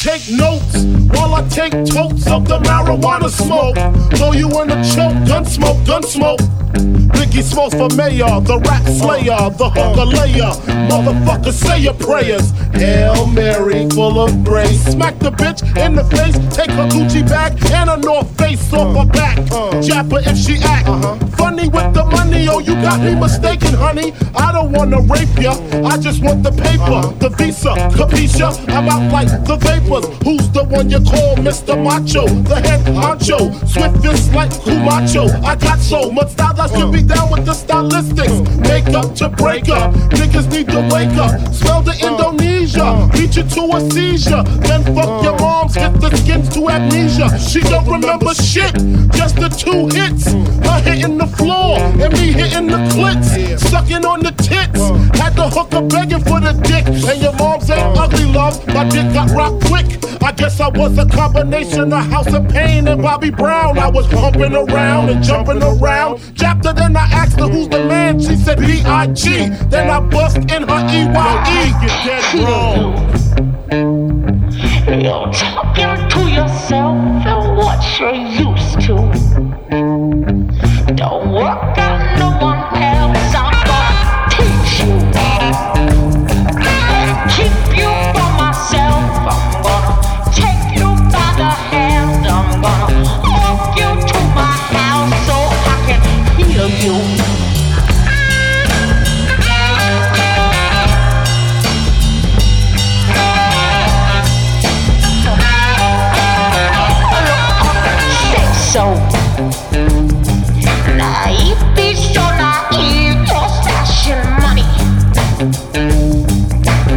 Take notes while I take totes of the marijuana smoke. Throw you in a choke, gun smoke, gun smoke. Biggie smokes for mayor, the rap slayer, the hooker layer. Motherfucker, say your prayers. Hail Mary, full of grace. Smack the bitch in the face, take her Gucci bag and a North Face off her back. Jab her if she act funny with the money. Oh, you got me mistaken, honey. I don't wanna rape ya, I just want the paper, the visa, capisha. I'm out like the vapors. Who's the one you call Mr. Macho? The head honcho, swift fist like Kumacho. I got so much style, I should be down with the stylistics. Make up to break up, niggas need to wake up. Smell the Indonesia, beat you to a seizure. Then fuck your moms, get the skins to amnesia. She don't remember shit, just the two hits. Her hitting the floor and me hitting the clits. Sucking on the tits, had the hooker begging for the dick. And your moms ain't ugly, love, my dick got rocked quick. I guess I was a combination of House of Pain and Bobby Brown. I was pumping around and jumping around. Chapter, then I asked her who's the man, she said B.I.G. Then I bust in her E.Y.E. You're dead wrong. You're talking to yourself and what you're used to. Don't work on no one else, I'm gonna teach you. I'll keep you for myself, I'm gonna take you by the hand, I'm gonna walk you to my house so I can heal you. So naive, be so naive, you're stashing money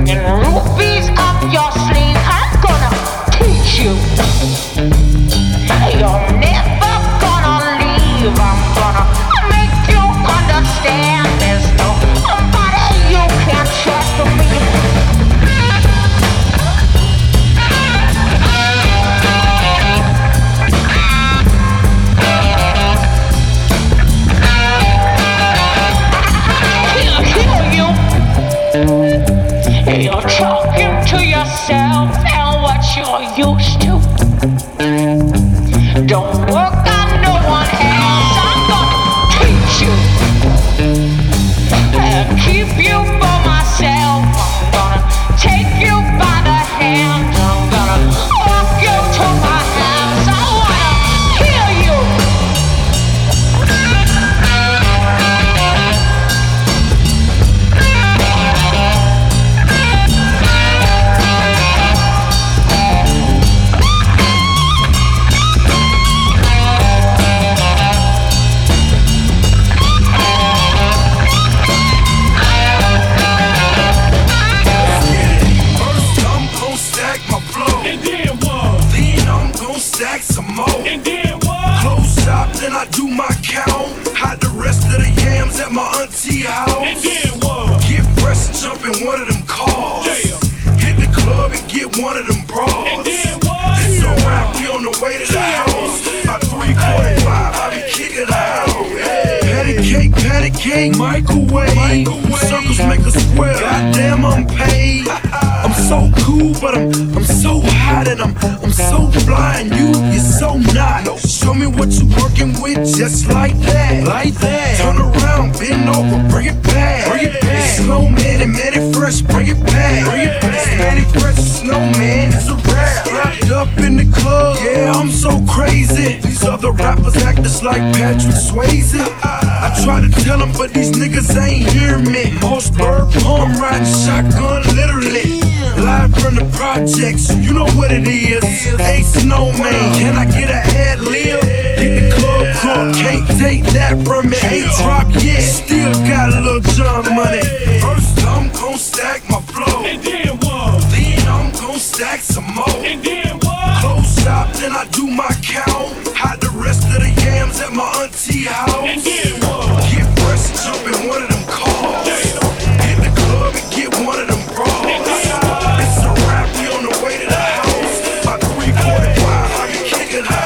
and rupees up your sleeve. I'm gonna teach you. You're never gonna leave. I'm gonna make you understand there's nobody you can trust me. You're talking to yourself and what you're used to. Don't work on no one else, I'm gonna teach you. I'll keep you for myself, I'm gonna take you by the hand, I'm gonna walk you to my house, I wanna kill you. But these niggas ain't hear me. Most bird palm riding shotgun, literally. Live from the projects, you know what it is. Ain't snowman, can I get a ad lib? Get the club caught, can't take that from me. Ain't drop yet, still got a little John money. First I'm gon' stack my flow, and then what? Then I'm gon' stack some more, and then what? Close shop, then I do my count. Hide the rest of the yams at my auntie house, and then what? Jump in one of them cars, hit the club and get one of them bras. It's a rap, we on the way to the house. By 3:45, I can kick it out.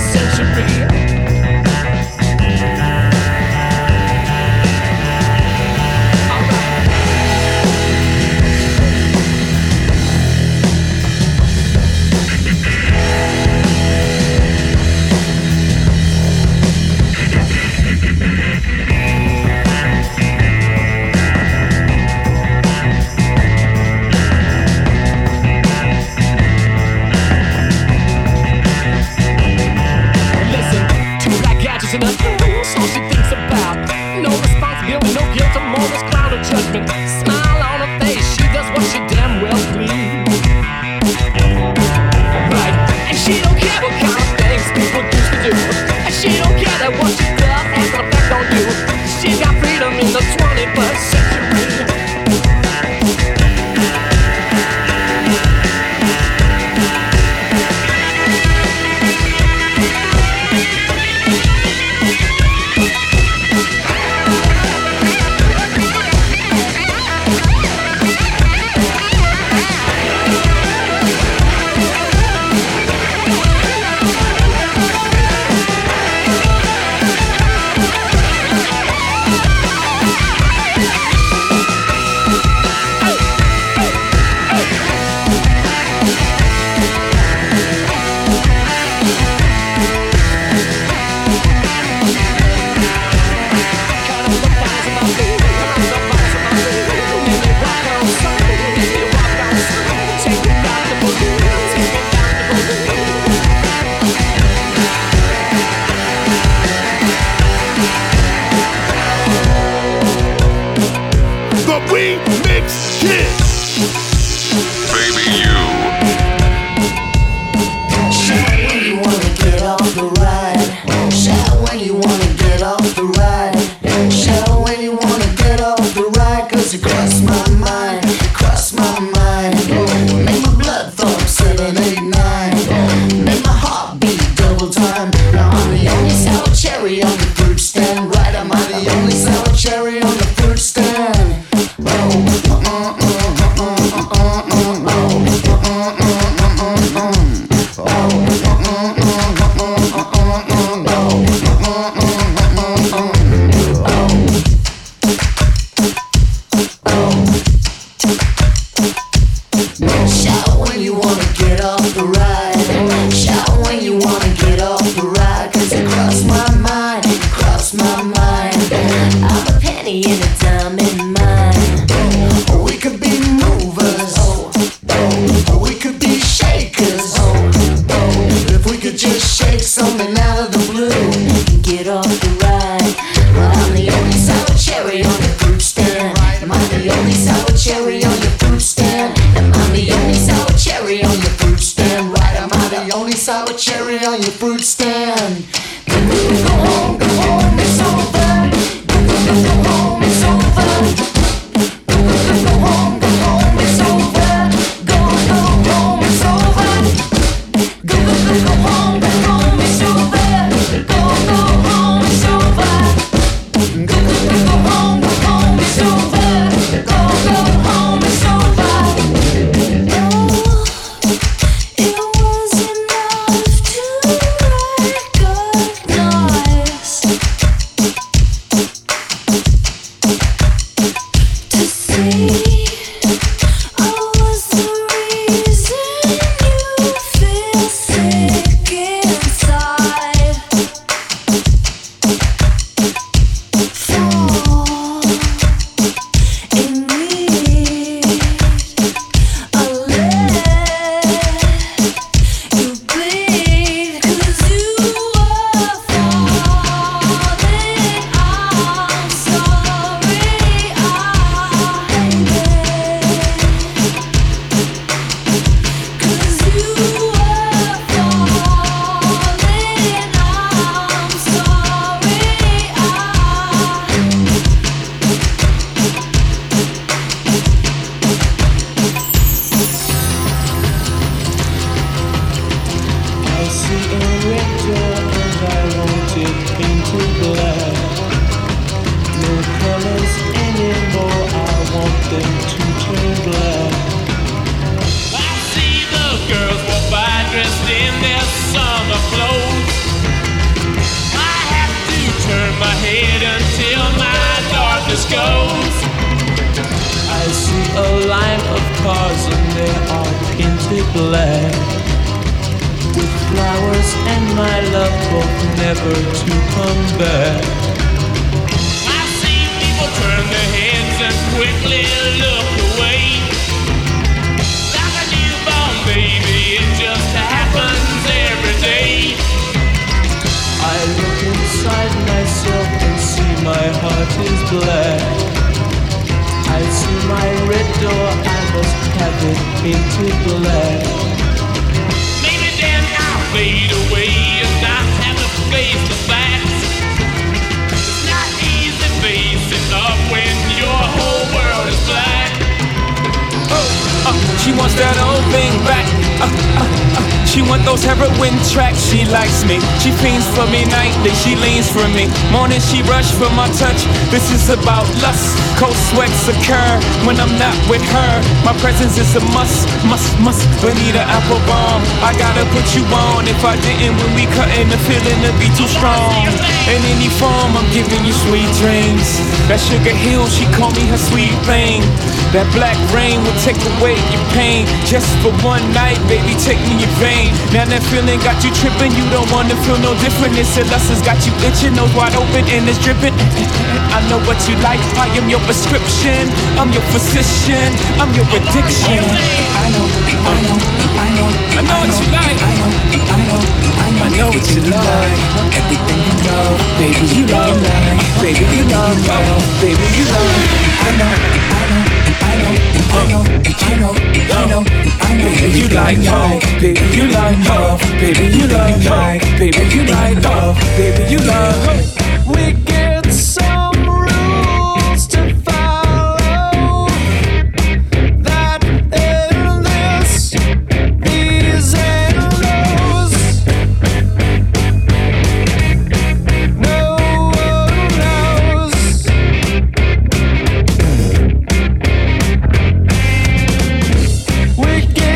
century. It wasn't enough to recognize goes. I see a line of cars and they are painted black, with flowers and my love hope never to come back. I see people turn their heads and quickly look away, like a newborn baby, it just happens every day. I look inside myself and see my heart is black. I see my red door, I must have it painted black. Maybe then I'll fade away and not have to face the facts. It's not easy facing up when your whole world is black. Oh, she wants that old thing back. She want those heroin tracks, she likes me. She fiends for me nightly, she leans for me. Morning she rush for my touch, this is about lust. Cold sweats occur when I'm not with her. My presence is a must. Bonita Applebum, I gotta put you on. If I didn't, when we cutting, the feeling would be too strong. In any form, I'm giving you sweet dreams. That Sugar Hill, she call me her sweet thing. That black rain will take away your pain. Just for one night, baby, take me your vein. Now that feeling got you tripping, you don't wanna feel no different. It's a lesson's got you itching, nose wide open and it's dripping. I know what you like, I am your prescription. I'm your physician, I'm your addiction. I know what you like. I know what you like. Everything you know, baby, you love me. Baby, you love me. Baby, you love me. I know. Baby, you like love. Baby, you like love. Baby, you like love. Baby, you like love. Baby, you love. We get some rules to follow that endless these and those. No one knows. We get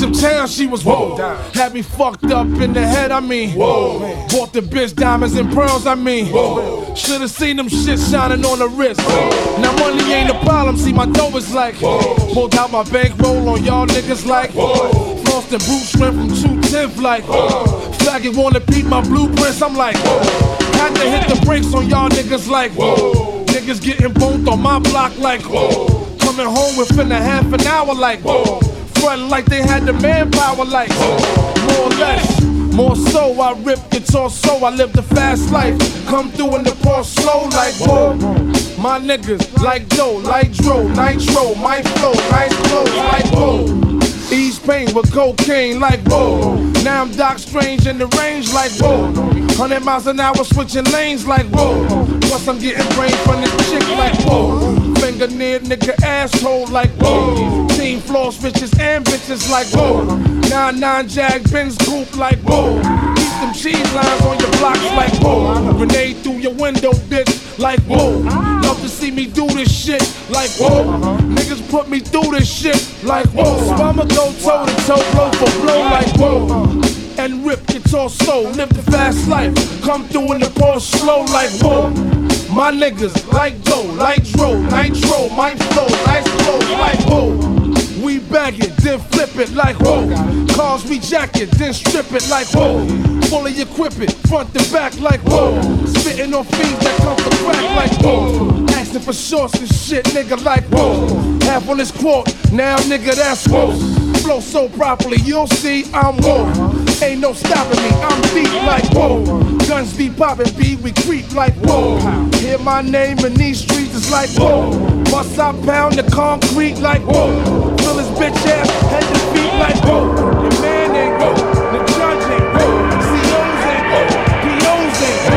some town, she was whoa. Had me fucked up in the head, I mean. Whoa. Bought the bitch diamonds and pearls, I mean. Whoa. Should've seen them shit shining on the wrist. Whoa. Now money ain't a problem, see my dough is like. Whoa. Pulled out my bankroll on y'all niggas like. Whoa. Lost and Bruce went from 210 like. Whoa. Flagging wanna beat my blueprints, I'm like. Whoa. Had to hit the brakes on y'all niggas like. Whoa. Niggas getting both on my block like. Whoa. Coming home within a half an hour like. Whoa. Frontin' like they had the manpower like. More or less, more so, I rip guitar so I live the fast life. Come through in the park slow like. Whoa. My niggas like dough, like dro, nitro, my flow, nice clothes like. Whoa. Ease pain with cocaine like. Whoa. Now I'm Doc Strange in the range like. Whoa. 100 miles an hour switching lanes like. Whoa. Plus I'm getting brain from this chick like. Whoa. Finger near nigga asshole like. Whoa. Team floss bitches and bitches like. Whoa. 9-9 Jag Benz coupe like. Whoa. Keep them cheese lines on your blocks like. Whoa. Grenade through your window bitch like. Whoa. Love to see me do this shit like. Whoa. Niggas put me through this shit like. Whoa. So I'ma go toe to toe, blow for blow like. Whoa. And rip guitar slow, live the fast life. Come through in the ball slow like. Whoa. My niggas like dough, like dro, nitro, my flow, nice clothes like. Whoa. We bag it, then flip it like. Whoa. Cars we jack it, then strip it like. Whoa. Fully equip it, front to back like. Whoa. Spitting on fiends that come for crack like. Whoa. Asking for shorts and shit, nigga like. Whoa. Half on this quart, now nigga that's. Whoa. Flow so properly, you'll see I'm. Whoa. Ain't no stopping me, I'm deep like. Whoa. Guns be popping, B, we creep like. Whoa. Hear my name in these streets, it's like. Whoa. Must I pound the concrete like. Whoa. Fill his bitch ass, head to feet like. Whoa. Your man ain't go, the judge ain't go, COs ain't go, POs ain't go.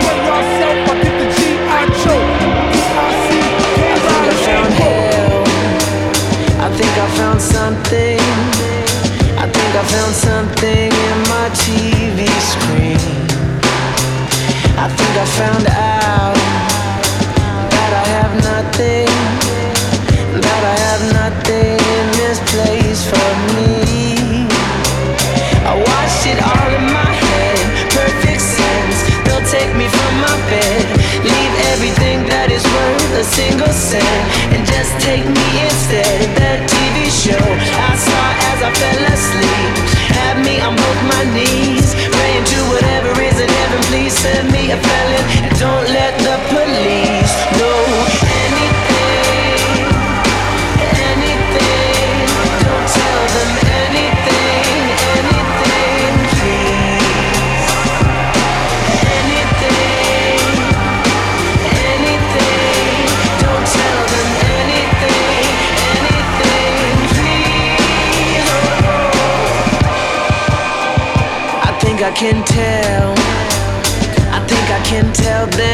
Play yourself, I get the G.I. Joe, D.I.C., can't ride a shame. I think I found something. I think I found something in my TV screen. I think I found out that I have nothing, that I have nothing in this place for me. I watched it all in my head, perfect sense. They'll take me from my bed, leave everything that is worth a single cent, and just take me instead. That TV show I saw as I fell asleep had me on both my knees, praying to whatever is in heaven. Please send me a felon and don't let the police know anything, anything. Don't tell them anything, anything, please. Anything, anything. Don't tell them anything. I can tell, I think I can tell them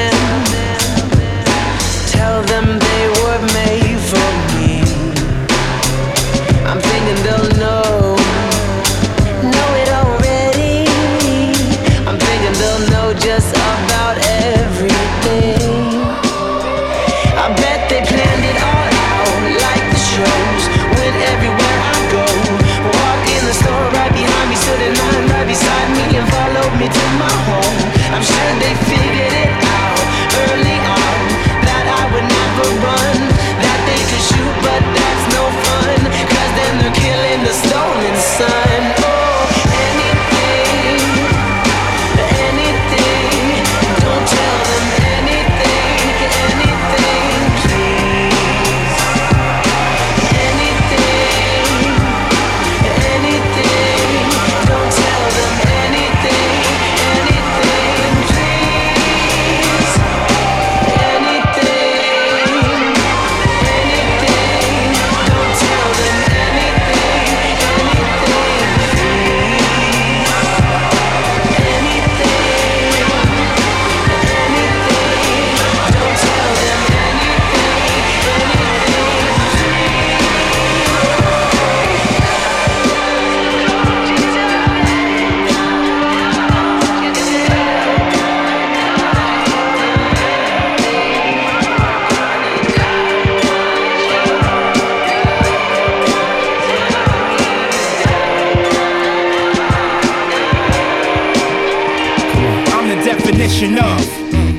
they were made for me. I'm thinking they'll know it already. I'm thinking they'll know just about everything. I bet they planned it all out like the shows. When everywhere I go, walk in the store right behind me, stood in line right beside me. Me to my home. I'm sure they figured it out early on that I would never run, that they could shoot, but that's no fun, 'cause then they're killing the stolen son. Oh, anything, anything. Don't tell them anything, anything, please. Anything, anything. Don't tell them anything. Anything, don't tell them anything, anything. definition of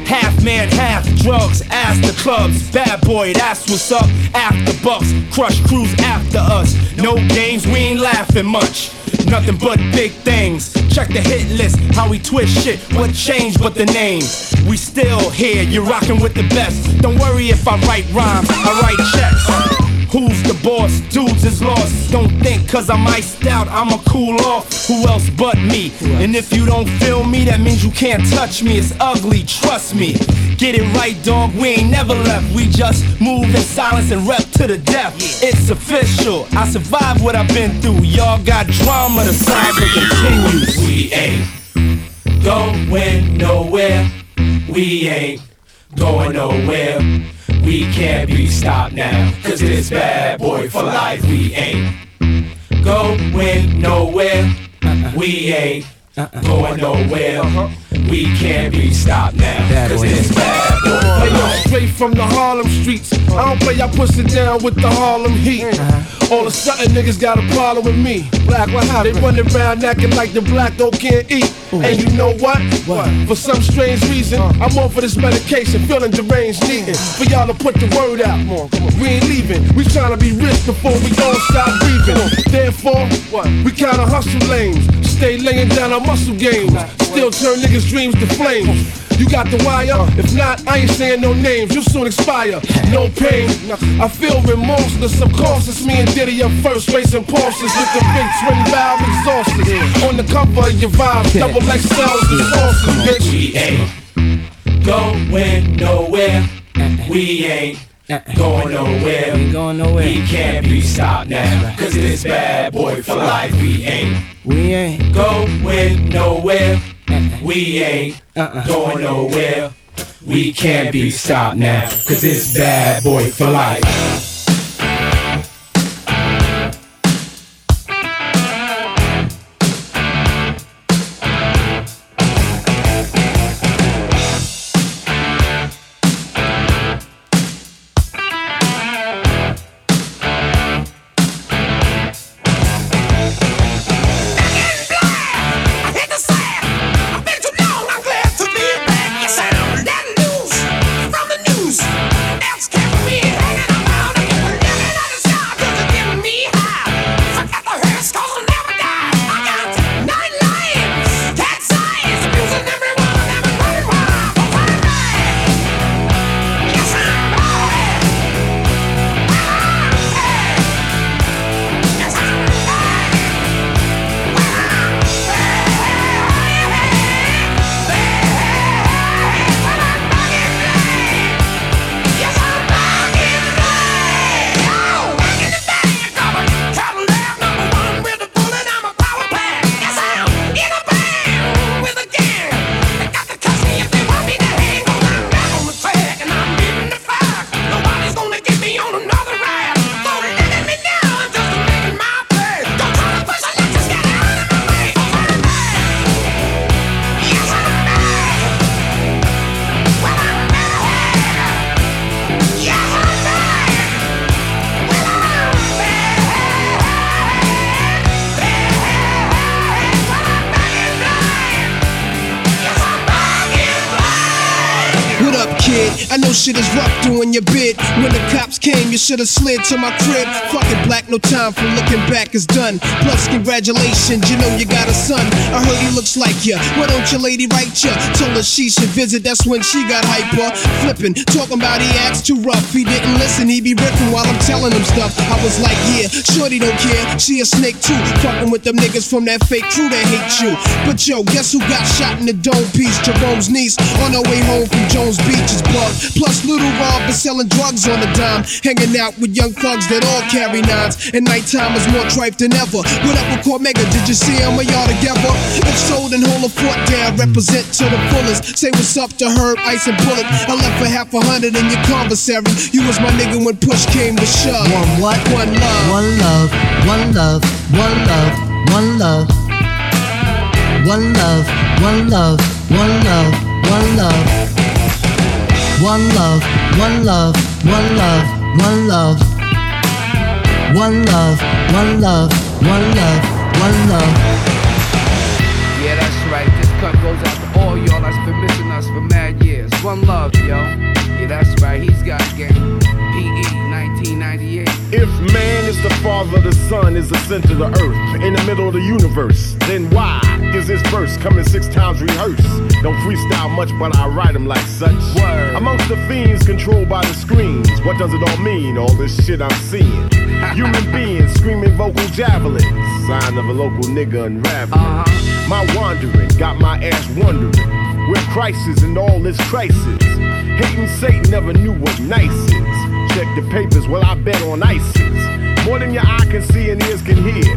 half man, half drugs, ask the clubs. Bad boy, that's what's up. After bucks, crush crews after us. No games, we ain't laughing much. Nothing but big things. Check the hit list, how we twist shit. What changed but the name? We still here, you're rocking with the best. Don't worry if I write rhymes, I write checks. Who's the boss? Dudes is lost. Don't think cause I'm iced out, I'ma cool off. Who else but me? And if you don't feel me, that means you can't touch me. It's ugly, trust me. Get it right, dog, we ain't never left. We just move in silence and rep to the death. It's official, I survived what I've been through. Y'all got drama, the cycle continues. We ain't going nowhere. We ain't going nowhere. We can't be stopped now, cause this bad boy for life. We ain't going nowhere. We ain't going nowhere. We can't be stopped now, cause this bad boy for life. Straight from the Harlem streets, I don't play, I push it down with the Harlem heat. All of a sudden niggas got a problem with me. Black, what happened? They running around acting like the black don't can't eat. And you know what? For some strange reason, I'm on for this medication, feeling deranged, needing for y'all to put the word out. Come on. We ain't leaving, we tryna be rich before we all stop breathing. Therefore, we kinda hustle lanes, stay laying down our muscle games, still turn niggas' dreams to flames. You got the wire? If not, I ain't saying no names. You'll soon expire. No pain. I feel remorse. The subconscious. Me and Diddy are first racing Porsches with the big twin valve exhausted. On the cover of your vibe, double XLs is awesome, bitch. We ain't going nowhere. We ain't going nowhere. We can't be stopped now, cause this bad boy for life. We ain't going nowhere. We ain't going nowhere. We can't be stopped now, cause it's bad boy for life. Shit is rough doing your bid. When the cops came, you should have slid to my crib. Fucking black, no time for looking back, it's done. Plus, congratulations, you know you got a son. I heard he looks like ya. Why don't your lady write ya? Told her she should visit, that's when she got hyper. Flipping, talking about he acts too rough. He didn't listen, he be ripping while I'm telling him stuff. I was like, yeah, shorty don't care. She a snake too. Fucking with them niggas from that fake crew that hate you. But yo, guess who got shot in the dome piece? Jerome's niece on her way home from Jones Beach is bugged. Plus, Little Rob is selling drugs on the dime, hanging out with young thugs that all carry nines. And nighttime is more tripe than ever. What up with Court Mega? Did you see him or y'all together? If so, then hold a fort down, represent to the fullest. Say what's up to Herb, Ice, and Bullet. I left for $500 in your commissary. You was my nigga when push came to shove. One what? One love. One love. One love. One love. One love. One love. One love. One love. One love. One love, one love, one love, one love. One love, one love, one love, one love. Yeah, that's right. This cut goes out to all y'all that's been missing us One Love, yo. Yeah, that's right, he's got game. P.E. 1998. If man is the father, the sun is the center of the earth, in the middle of the universe, then why is this verse coming 6 times rehearsed? Don't freestyle much, but I write them like such. Word. Amongst the fiends controlled by the screens, what does it all mean, all this shit I'm seeing? Human beings screaming vocal javelins, sign of a local nigga unraveling. My wandering got my ass wondering, with crisis and all this crisis. Hating Satan never knew what nice is. Check the papers, well I bet on ISIS. More than your eye can see and ears can hear.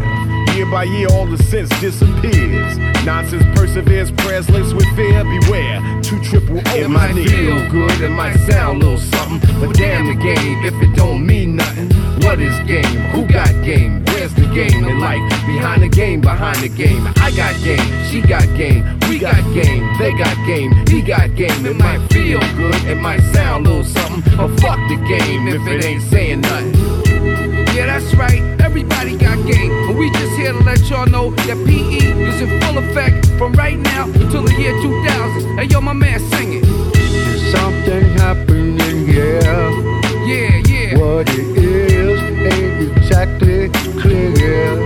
Year by year, all the sense disappears. Nonsense perseveres, prayers laced with fear. Beware, 2 triple O. It might feel good, it might sound a little something, but damn the game if it don't mean nothing. What is game? Who got game? Where's the game in life? Behind the game, behind the game. I got game, she got game, we got game, they got game, he got game. It might feel good, it might sound a little something, but fuck the game if it ain't saying nothing. Yeah, that's right, everybody got game, and we just here to let y'all know that PE is in full effect from right now until the year 2000. Hey, yo, my man singing. There's something happening, yeah. Yeah, yeah. What it is ain't exactly clear.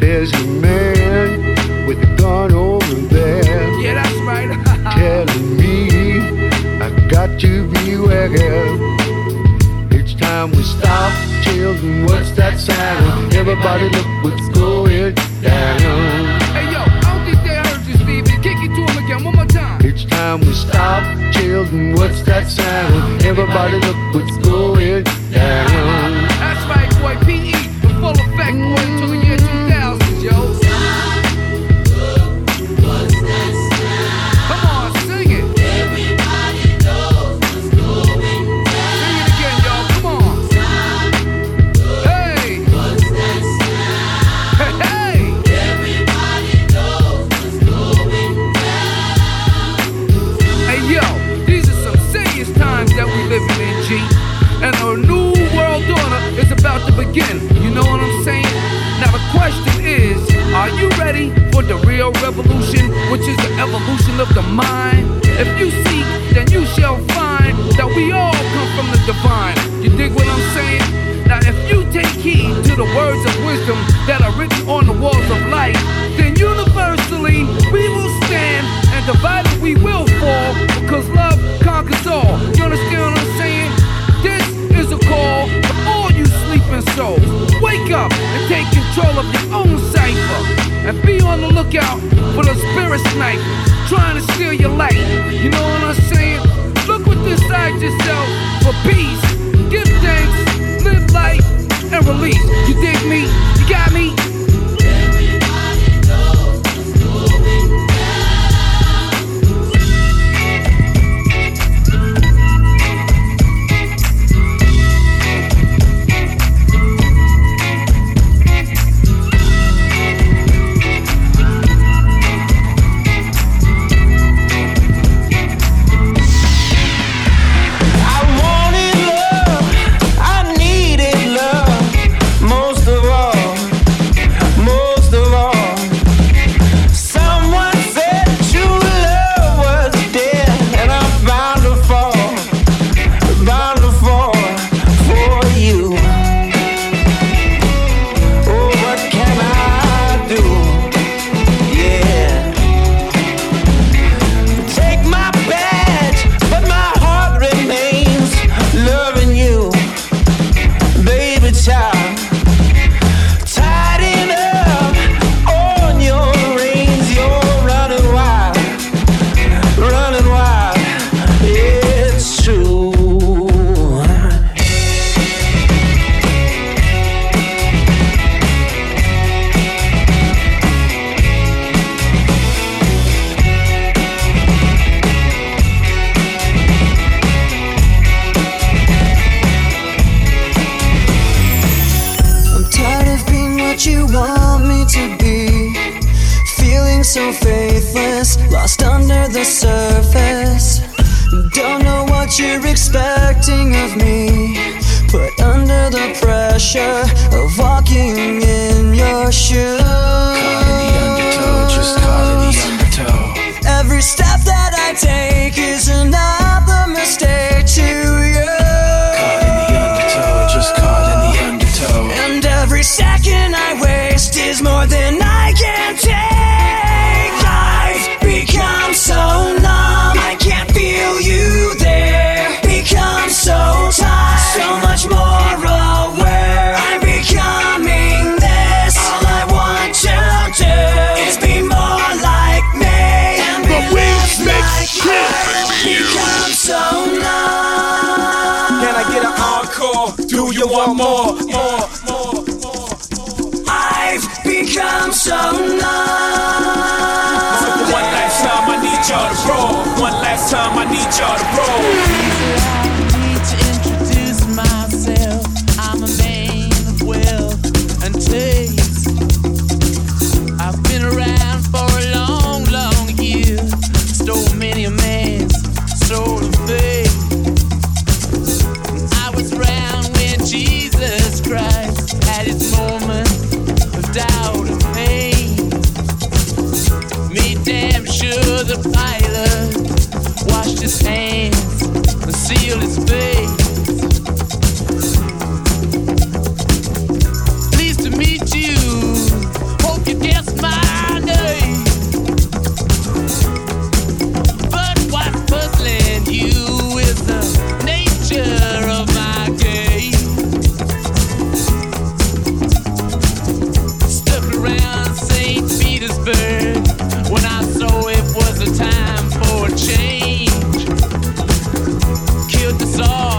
There's a man with a gun over there. Yeah, that's right. Telling me I got to beware. Time we stop, children, what's that sound? Everybody look what's going down. Hey yo, I don't think they heard you, Steve. Kick it to him again, one more time. It's time we stop, children, what's that sound? Everybody look what's going down. That's right, boy, P.E. in full effect, boy, until the year 2000, yo. Stop, look what's that sound? Come on, sing it. Everybody knows what's going down. And our new world order is about to begin. You know what I'm saying? Now the question is, are you ready for the real revolution, which is the evolution of the mind? If you seek, then you shall find that we all come from the divine. You dig what I'm saying? Now if you take heed to the words of wisdom that are written on the walls of life, then universally we will stand, and divided we will fall, because love conquers all. You understand what I'm saying? This is a call for all you sleeping souls. Wake up and take control of your own cipher, and be on the lookout for the spirit sniper trying to steal your life. You know what I'm saying? Look what inside yourself for peace. Give thanks, live life, and release. You dig me? You got me? Every step that I take is enough. more. I've become so numb. One last time I need y'all to roll. One last time I need y'all to roll. I need to introduce myself. I'm a man of will and taste. I've been around for a long, long year. Stole many a man's soul of faith. I was around when Jesus Christ had his moment of doubt and pain. Made damn sure the Pilate washed his hands and sealed his face. Pleased to meet you. Hope you guessed my name. But what's puzzling you is the nature of my game. Stuck around St. Petersburg when I saw it was a time for a change. Killed the Tsar.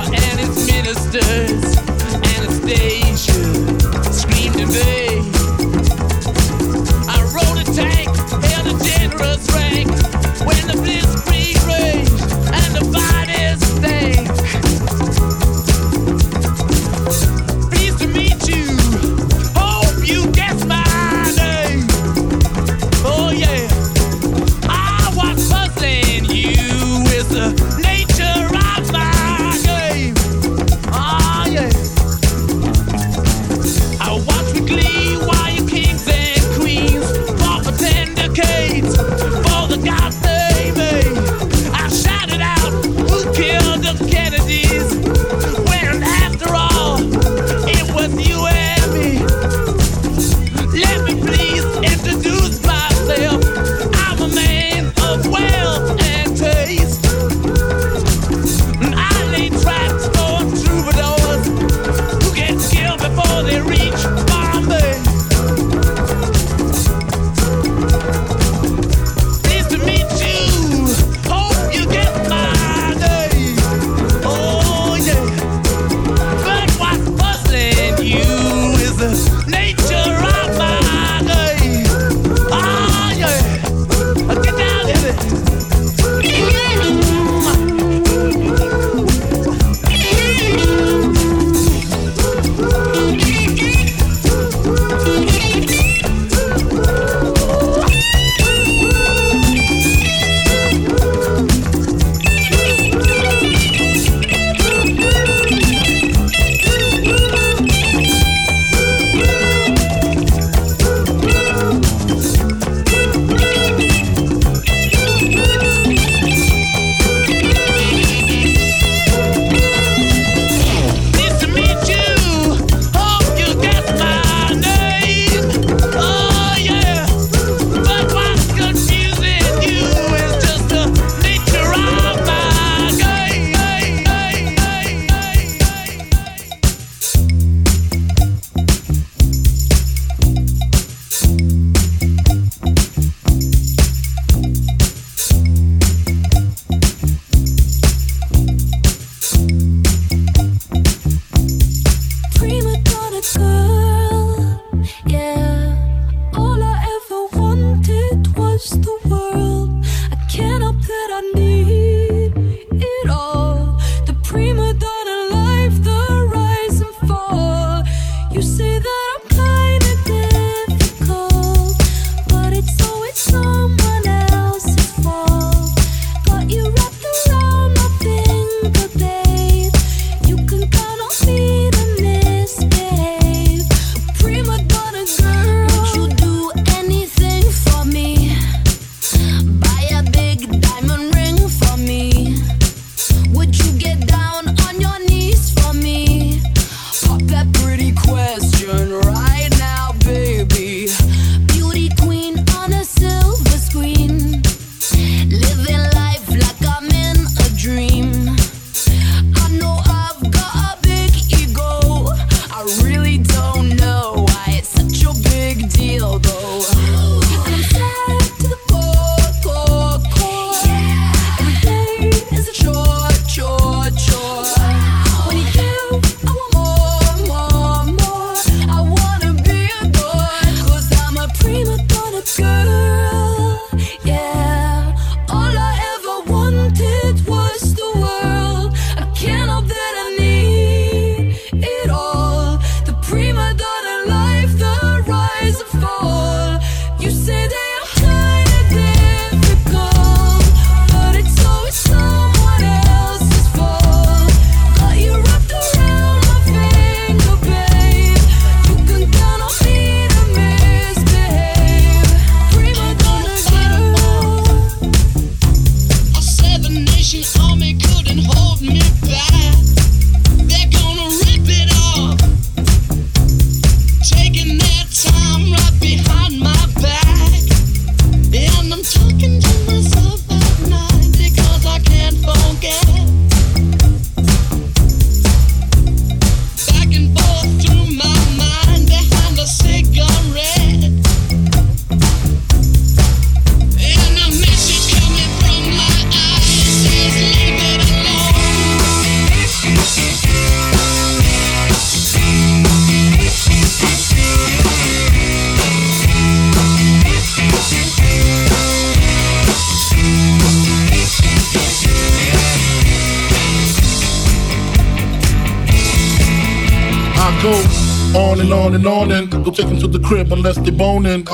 On and on, go take them to the crib unless they boning.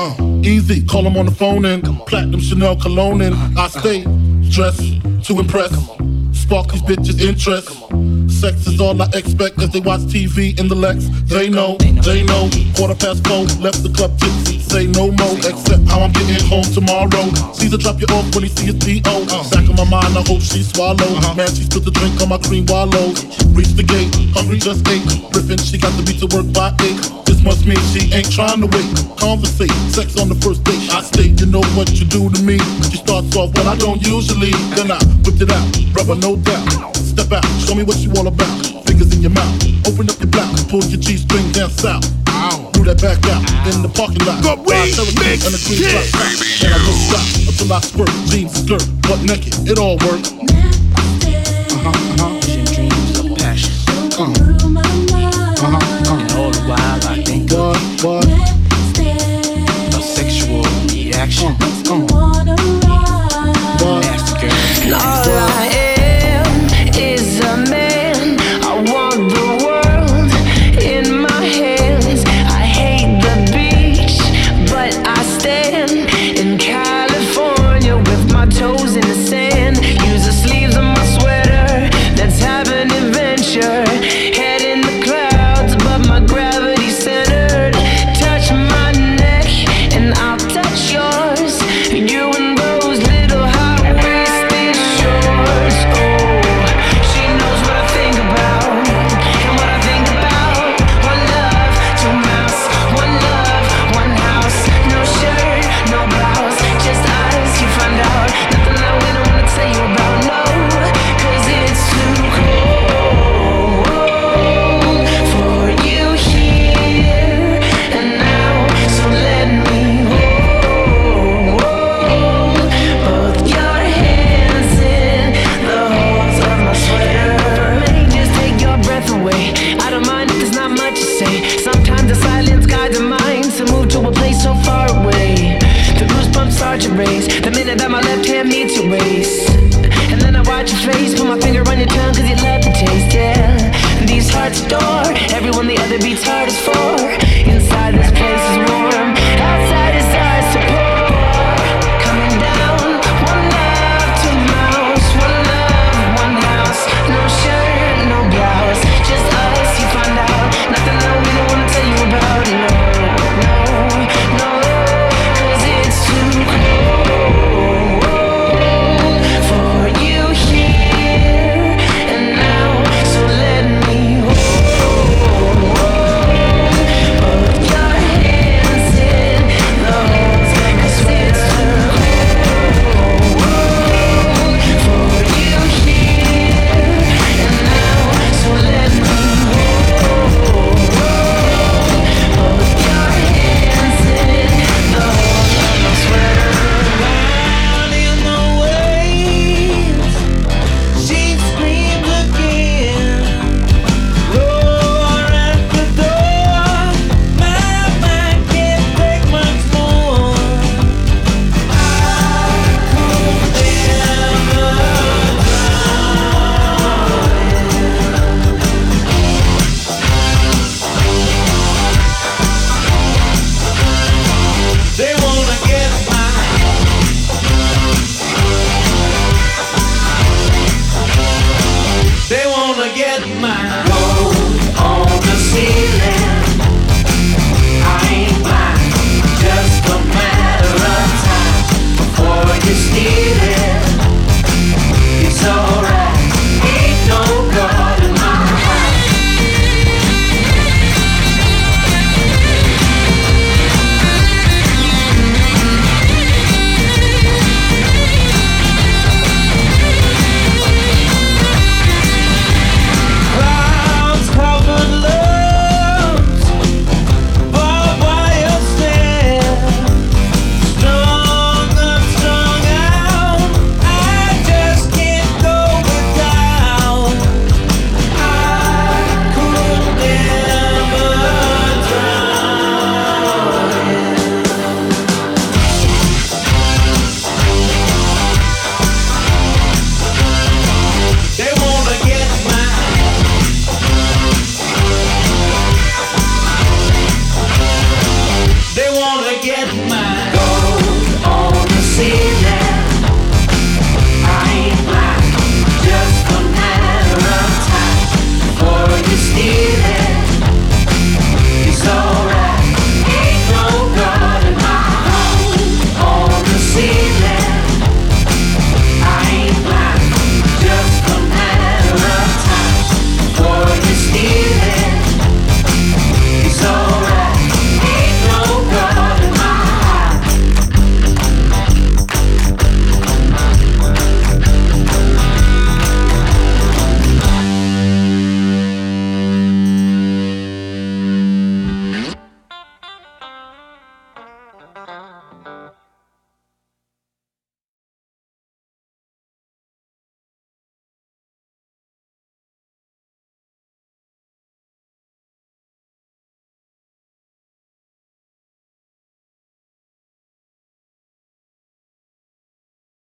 Easy, call them on the phone and platinum Chanel cologne and I stay dressed to impress, spark these bitches' interest. Sex is all I expect cause they watch TV in the Lex. They know, quarter past 4, left the club tipsy. Say no more, except how I'm getting home tomorrow. Caesar drop you off when he see his P.O. Back of my mind, I hope she swallows. Man, she spilled the drink on my cream wallows. Reach the gate, hungry just ate. Riffin', she got to be to work by 8. This must mean she ain't trying to wait. Conversate, sex on the first date. I say, you know what you do to me. She starts off when I don't usually. Then I whipped it out, rubber no doubt. Step out, show me what you all about. Fingers in your mouth, open up your blouse, pull your G-string down south. Do that back out in the parking lot. But we mix and a green shit, baby. And I don't stop until I squirt. Jeans, skirt, butt naked, it all works. Dreams of passion. And all the while I think of what? A sexual reaction. Nasty girl. All I am is a man. I want the world in my hands. I hate the beach, but I stand in California with my toes in the sand. Use the sleeves of my sweater, let's have an adventure. Head in the clouds, but my gravity centered. Touch my neck, and I'll touch yours. You and those little high-waisted shorts. Oh, she knows what I think about, and what I think about. One love, two mouths, one love, one house. No shirt, no blouse, just eyes. You find out nothing I wouldn't want to tell you about. No, 'cause it's too cold for you here and now. So let me hold both your hands in the holes of my sweater. Let me just take your breath away. I don't mind if there's not much to say. Sometimes the silence guides our minds to move to a place so far away. The goosebumps start to race.